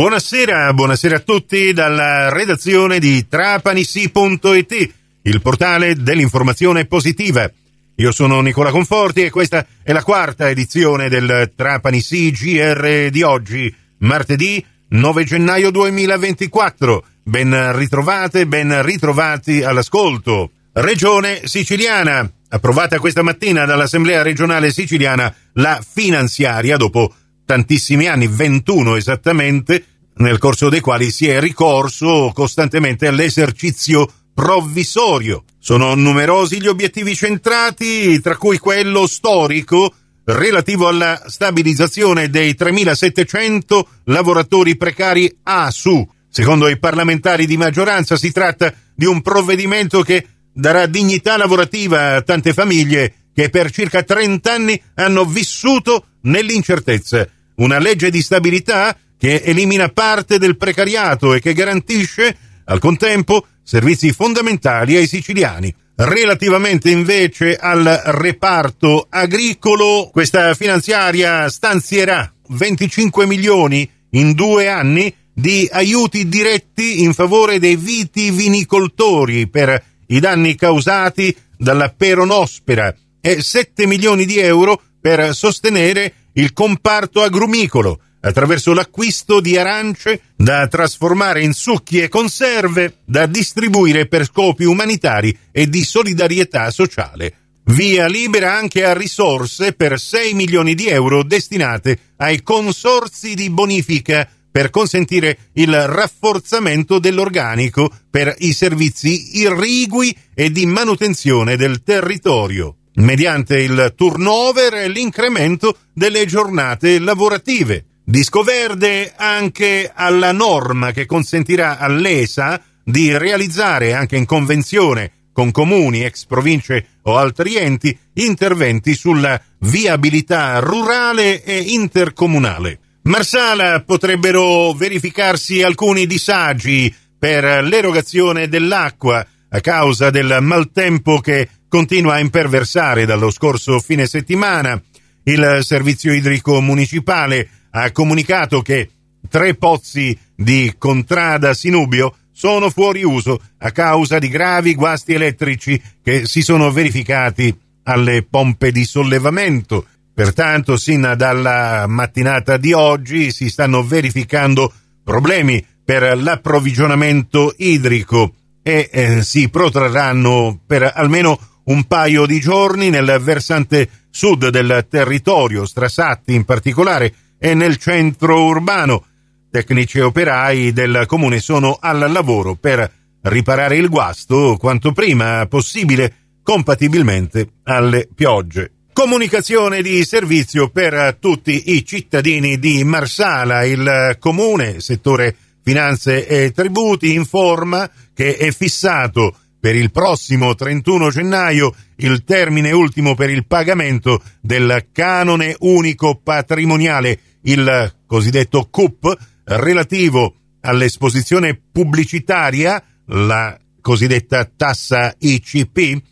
Buonasera a tutti dalla redazione di Trapanisi.it, il portale dell'informazione positiva. Io sono Nicola Conforti e questa è la quarta edizione del Trapanisi GR di oggi, martedì 9 gennaio 2024. Ben ritrovate, ben ritrovati all'ascolto. Regione siciliana. Approvata questa mattina dall'Assemblea regionale siciliana la finanziaria dopo tantissimi anni, 21 esattamente, nel corso dei quali si è ricorso costantemente all'esercizio provvisorio. Sono numerosi gli obiettivi centrati, tra cui quello storico relativo alla stabilizzazione dei 3.700 lavoratori precari ASU. Secondo i parlamentari di maggioranza si tratta di un provvedimento che darà dignità lavorativa a tante famiglie che per circa 30 anni hanno vissuto nell'incertezza. Una legge di stabilità che elimina parte del precariato e che garantisce, al contempo, servizi fondamentali ai siciliani. Relativamente invece al reparto agricolo, questa finanziaria stanzierà 25 milioni in 2 anni di aiuti diretti in favore dei vitivinicoltori per i danni causati dalla peronospora e 7 milioni di euro per sostenere il comparto agrumicolo attraverso l'acquisto di arance da trasformare in succhi e conserve da distribuire per scopi umanitari e di solidarietà sociale. Via libera anche a risorse per 6 milioni di euro destinate ai consorzi di bonifica per consentire il rafforzamento dell'organico per i servizi irrigui e di manutenzione del territorio, mediante il turnover e l'incremento delle giornate lavorative. Disco verde anche alla norma che consentirà all'ESA di realizzare, anche in convenzione con comuni, ex province o altri enti, interventi sulla viabilità rurale e intercomunale. Marsala potrebbero verificarsi alcuni disagi per l'erogazione dell'acqua a causa del maltempo che continua a imperversare dallo scorso fine settimana. Il servizio idrico municipale ha comunicato che 3 pozzi di contrada Sinubio sono fuori uso a causa di gravi guasti elettrici che si sono verificati alle pompe di sollevamento. Pertanto, sin dalla mattinata di oggi si stanno verificando problemi per l'approvvigionamento idrico e si protrarranno per almeno un paio di giorni nel versante sud del territorio, Strasatti in particolare, e nel centro urbano. Tecnici e operai del comune sono al lavoro per riparare il guasto quanto prima possibile, compatibilmente alle piogge. Comunicazione di servizio per tutti i cittadini di Marsala. Il comune, settore finanze e tributi, informa che è fissato per il prossimo 31 gennaio il termine ultimo per il pagamento del canone unico patrimoniale, il cosiddetto CUP, relativo all'esposizione pubblicitaria, la cosiddetta tassa ICP,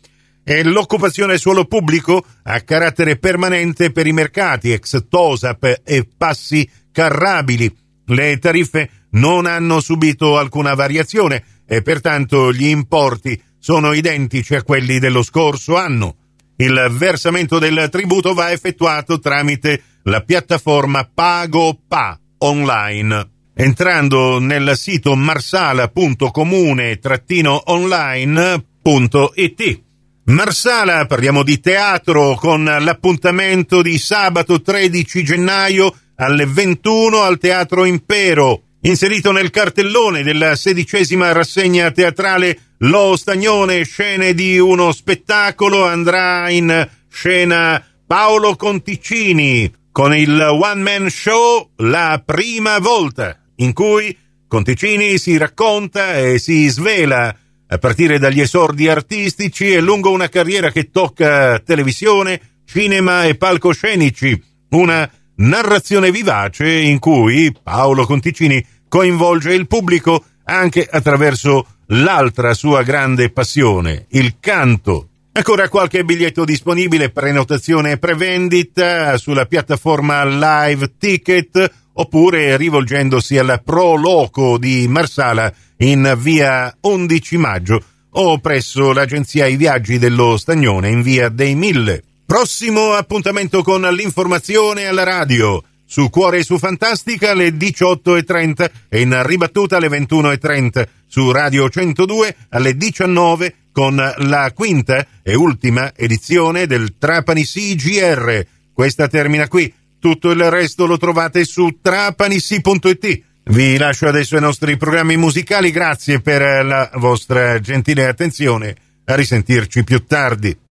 e l'occupazione suolo pubblico a carattere permanente per i mercati, ex TOSAP e passi carrabili. Le tariffe non hanno subito alcuna variazione e pertanto gli importi sono identici a quelli dello scorso anno. Il versamento del tributo va effettuato tramite la piattaforma PagoPa online. Entrando nel sito marsala.comune-online.it. Marsala, parliamo di teatro con l'appuntamento di sabato 13 gennaio alle 21 al Teatro Impero. Inserito nel cartellone della 16ª rassegna teatrale Lo Stagnone, scene di uno spettacolo, andrà in scena Paolo Conticini con il one man show La prima volta, in cui Conticini si racconta e si svela a partire dagli esordi artistici e lungo una carriera che tocca televisione, cinema e palcoscenici. Una narrazione vivace in cui Paolo Conticini coinvolge il pubblico anche attraverso l'altra sua grande passione, il canto. Ancora qualche biglietto disponibile, prenotazione e prevendita sulla piattaforma Live Ticket oppure rivolgendosi al Pro Loco di Marsala in via 11 maggio o presso l'agenzia I Viaggi dello Stagnone in via dei 1000. Prossimo appuntamento con l'informazione alla radio, su Cuore e su Fantastica alle 18:30 e in ribattuta alle 21:30, su Radio 102 alle 19 con la quinta e ultima edizione del Trapanisi GR. Questa termina qui, tutto il resto lo trovate su Trapanisi.it. Vi lascio adesso ai nostri programmi musicali, grazie per la vostra gentile attenzione, a risentirci più tardi.